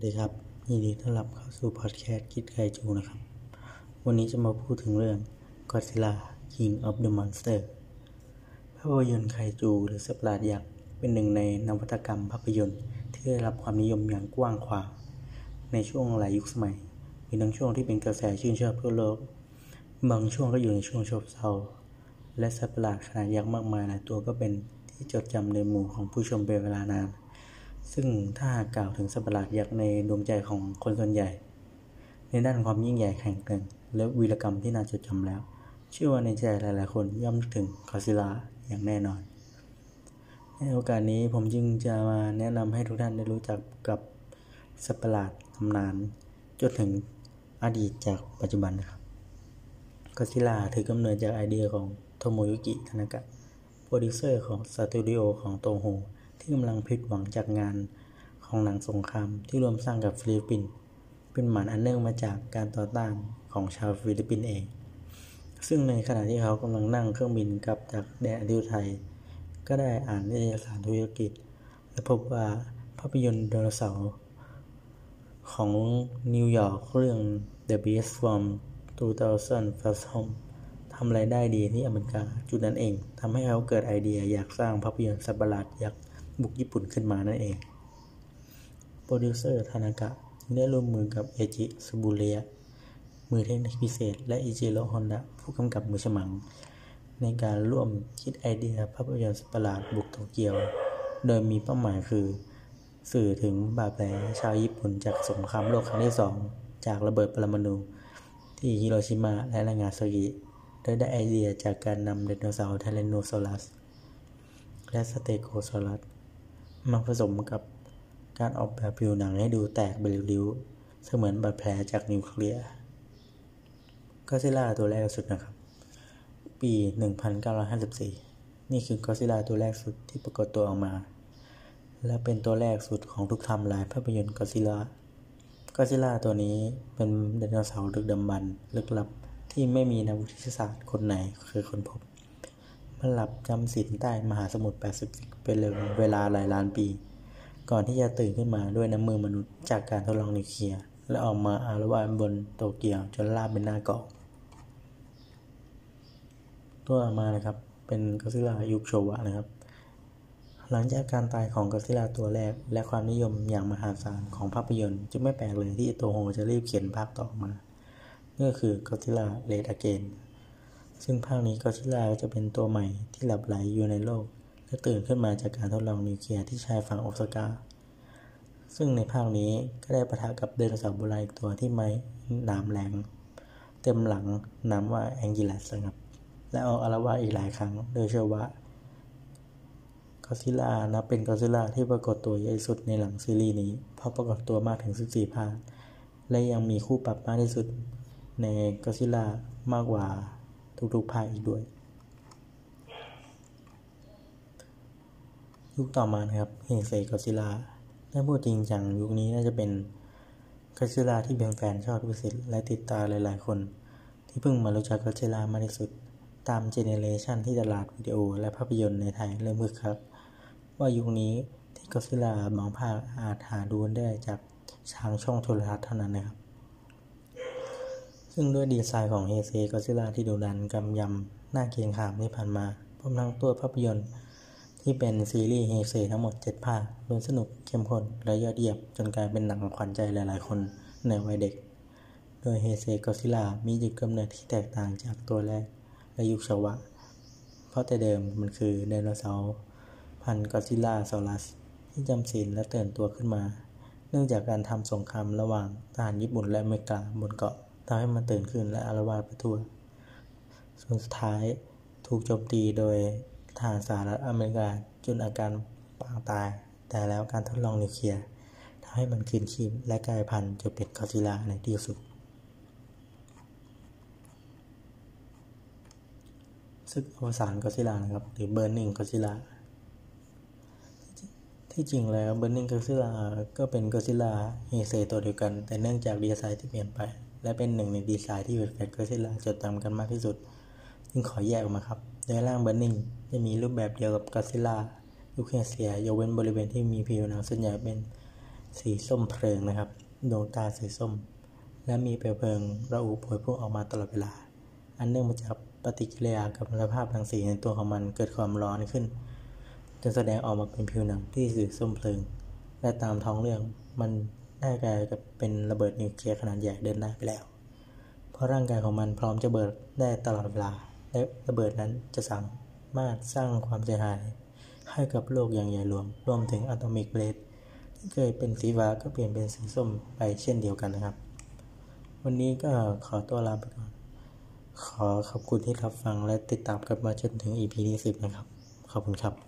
วัสดีครับยินดีต้อนรับเข้าสู่พอดแคสต์คิดไคจูนะครับวันนี้จะมาพูดถึงเรื่อง Godzilla King of the Monster ภาพยนตร์ไคจูหรือสัตว์ประหลาดยักษ์เป็นหนึ่งในนวัตกรรมภาพยนตร์ที่ได้รับความนิยมอย่างกว้างขวางในช่วงหลายยุคสมัยมีทั้งช่วงที่เป็นกระแสชื่นชอบทั่วโลกบางช่วงก็อยู่ในช่วงโศกเศร้าและสัตว์ประหลาดขนาดยักษ์มากมายหลายตัวก็เป็นที่จดจำในหมู่ของผู้ชมเป็นเวลานานซึ่งถ้ากล่าวถึงสัตว์ประหลาดยักษ์ในดวงใจของคนส่วนใหญ่ในด้านความยิ่งใหญ่แข็งแกร่งและวีรกรรมที่น่าจดจำแล้วเชื่อว่าในใจหลายๆคนย่อมนึกถึงกอซิลล่าอย่างแน่นอนในโอกาสนี้ผมจึงจะมาแนะนำให้ทุกท่านได้รู้จักกับสัตว์ประหลาดตำนานจนถึงอดีตจากปัจจุบันนะครับกอซิลล่าถือกำเนิดจากไอเดียของโทโมยุกิ ทานากะโปรดิวเซอร์ของสตูดิโอของโตโฮที่กำลังผิดหวังจากงานของหนังสงครามที่รวมสร้างกับฟิลิปปินส์เป็นหมันอันเนื่องมาจากการต่อต้านของชาวฟิลิปปินส์เองซึ่งในขณะที่เขากำลังนั่งเครื่องบินกลับจากแดนไทยก็ได้อ่านนิตยสารธุรกิจและพบว่าภาพยนตร์ไดโนเสาร์ของนิวยอร์กเรื่อง The Beast from 20,000 Fathoms ทำรายได้ดีที่อเมริกาจุดนั้นเองทำให้เขาเกิดไอเดียอยากสร้างภาพยนตร์สัตว์ประหลาดยักษ์บุกญี่ปุ่นขึ้นมานั่นเองโปรดิวเซอร์ทานากะได้ร่วมมือกับเอจิสุบุเระมือเทคนิคพิเศษและอิจิโร่ฮอนดะผู้กำกับมือฉมังในการร่วมคิดไอเดียภาพยนตร์สัตว์ประหลาดบุกโตเกียวโดยมีเป้าหมายคือสื่อถึงบาดแผลชาวญี่ปุ่นจากสงครามโลกครั้งที่2จากระเบิดปรมาณูที่ฮิโรชิมาและนางาซากิโดยได้ไอเดียจากการนำไดโนเสาร์ไทแรนโนซอรัสและสเตโกซอรัสมาผสมกับการออกแบบผิวหนังให้ดูแตกเป็นริ้วๆเสมือนบาดแผลจากนิวเคลียร์ก็อดซิลล่าตัวแรกสุดนะครับปี 1954 นี่คือก็อดซิลล่าตัวแรกสุดที่ปรากฏตัวออกมาและเป็นตัวแรกสุดของทุกไทม์ไลน์ภาพยนตร์ก็อดซิลล่าก็อดซิลล่าตัวนี้เป็นไดโนเสาร์ดึกดำบรรพ์ลึกลับที่ไม่มีนักวิทยาศาสตร์คนไหนเคยค้นพบมันหลับจำศีลใต้มหาสมุทรแปซิฟิกเป็นเวลาหลายล้านปีก่อนที่จะตื่นขึ้นมาด้วยน้ำมือมนุษย์จากการทดลองนิวเคลียร์และออกมาอาละวาดบนโตเกียวจนลาบเป็นหน้าเกาะตัวออกมานะครับเป็นก็อดซิลล่ายุคโชวะนะครับหลังจากการตายของก็อดซิลล่าตัวแรกและความนิยมอย่างมหาศาลของภาพยนตร์จึงไม่แปลกเลยที่โตโฮจะรีบเขียนภาคต่อมานั่นก็คือก็อดซิลล่าเรดอะเกนซึ่งภาคนี้ก็อดซิลล่าจะเป็นตัวใหม่ที่หลับไหลอยู่ในโลกและตื่นขึ้นมาจากการทดลองนิวเคลียร์ที่ชายฝั่งโอซาก้าซึ่งในภาคนี้ก็ได้ปะทะกับไดโนเสาร์โบราณอีกตัวที่มีหนามแหลมเต็มหลังนามว่าแองกิลัสนะครับและออกอาละวาดอีกหลายครั้งโดยเชื่อว่าก็อดซิลล่านับเป็นก็อดซิลล่าที่ปรากฏตัวใหญ่สุดในหลังซีรีส์นี้เพราะปรากฏตัวมากถึง14ภาคและยังมีคู่ปรับมากที่สุดในก็อดซิลล่ามากกว่าทุกๆภาคอีกด้วยยุคต่อมานะครับเฮเซก็อดซิลล่าถ้าพูดจริงจังยุคนี้น่าจะเป็นก็อดซิลล่าที่เป็นแฟนชอบพิเศษและติดตาหลายๆคนที่เพิ่งมารู้จักก็อดซิลล่ามากที่สุดตามเจเนเรชันที่ตลาดวิดีโอและภาพยนตร์ในไทยเริ่มคึกคักว่ายุคนี้ที่ก็อดซิลล่าบางภาคอาจหาดูได้จากทางช่องโทรทัศน์เท่านั้นนะครับซึ่งด้วยดีไซน์ของเฮเซก็อดซิลล่าที่ดุดันกำยำน่าเกรงขามที่ผ่านมาพร้อมทั้งตัวภาพยนตร์ที่เป็นซีรีส์เฮเซทั้งหมด7ภาคล้วนสนุกเข้มข้นและยอดเยี่ยมจนกลายเป็นหนังขวัญใจหลายๆคนในวัยเด็กโดยเฮเซก็อดซิลล่ามีจุดกำเนิดที่แตกต่างจากตัวแรกในยุคชวะเพราะแต่เดิมมันคือไดโนเสาร์พันธุ์ก็อดซิลล่าซอรัสที่จำศีลและตื่นตัวขึ้นมาเนื่องจากการทำสงครามระหว่างทหารญี่ปุ่นและอเมริกาบนเกาะทำให้มันตื่นขึ้นและอาละวาดไปทั่วส่วนสุดท้ายถูกโจมตีโดยทหารสหรัฐอเมริกาจนอาการปางตายแต่แล้วการทดลองนิวเคลียร์ทำให้มันคืนชีพและกลายพันธุ์จนเป็นก็อดซิลล่าในที่สุดซึ่งอวสานก็อดซิลล่านะครับหรือ Burning Godzilla ที่จริงแล้ว Burning Godzilla ก็เป็น Godzilla เฮเซตัวเดียวกันแต่เนื่องจากดีไซน์ที่เปลี่ยนไปและเป็นหนึ่งในดีไซน์ที่เป็นแฟน Godzilla จดจำกันมากที่สุดจึงขอแยกออกมาครับโดยร่าง Burning จะมีรูปแบบเดียวกับ Godzilla ยุคเฮเซยกเว้นบริเวณที่มีผิวหนังส่วนใหญ่เป็น สีส้มเพลิงนะครับดวงตาสีส้มและมีเปลวเพลิงระอุโผยพุ่งออกมาตลอดเวลาอันเนื่องมาจากปฏิกิริยากับมลภาพรังสีในตัวของมันเกิดความร้อนขึ้นจนแสดงออกมาเป็นผิวหนังที่สีส้มเพลิงและตามท้องเรื่องมันได้กลายเป็นระเบิดนิวเคลียร์ขนาดใหญ่เดินหน้าไปแล้วเพราะร่างกายของมันพร้อมจะเบิดได้ตลอดเวลาและระเบิดนั้นจะสามารถสร้างความเสียหายให้กับโลกอย่างใหญ่หลวงรวมถึงอะตอมิกเบลดที่เคยเป็นสีฟ้าก็เปลี่ยนเป็นสีส้มไปเช่นเดียวกันนะครับวันนี้ก็ขอตัวลาไปก่อนขอขอบคุณที่รับฟังและติดตามกันมาจนถึง EP ที่ 10 นะครับขอบคุณครับ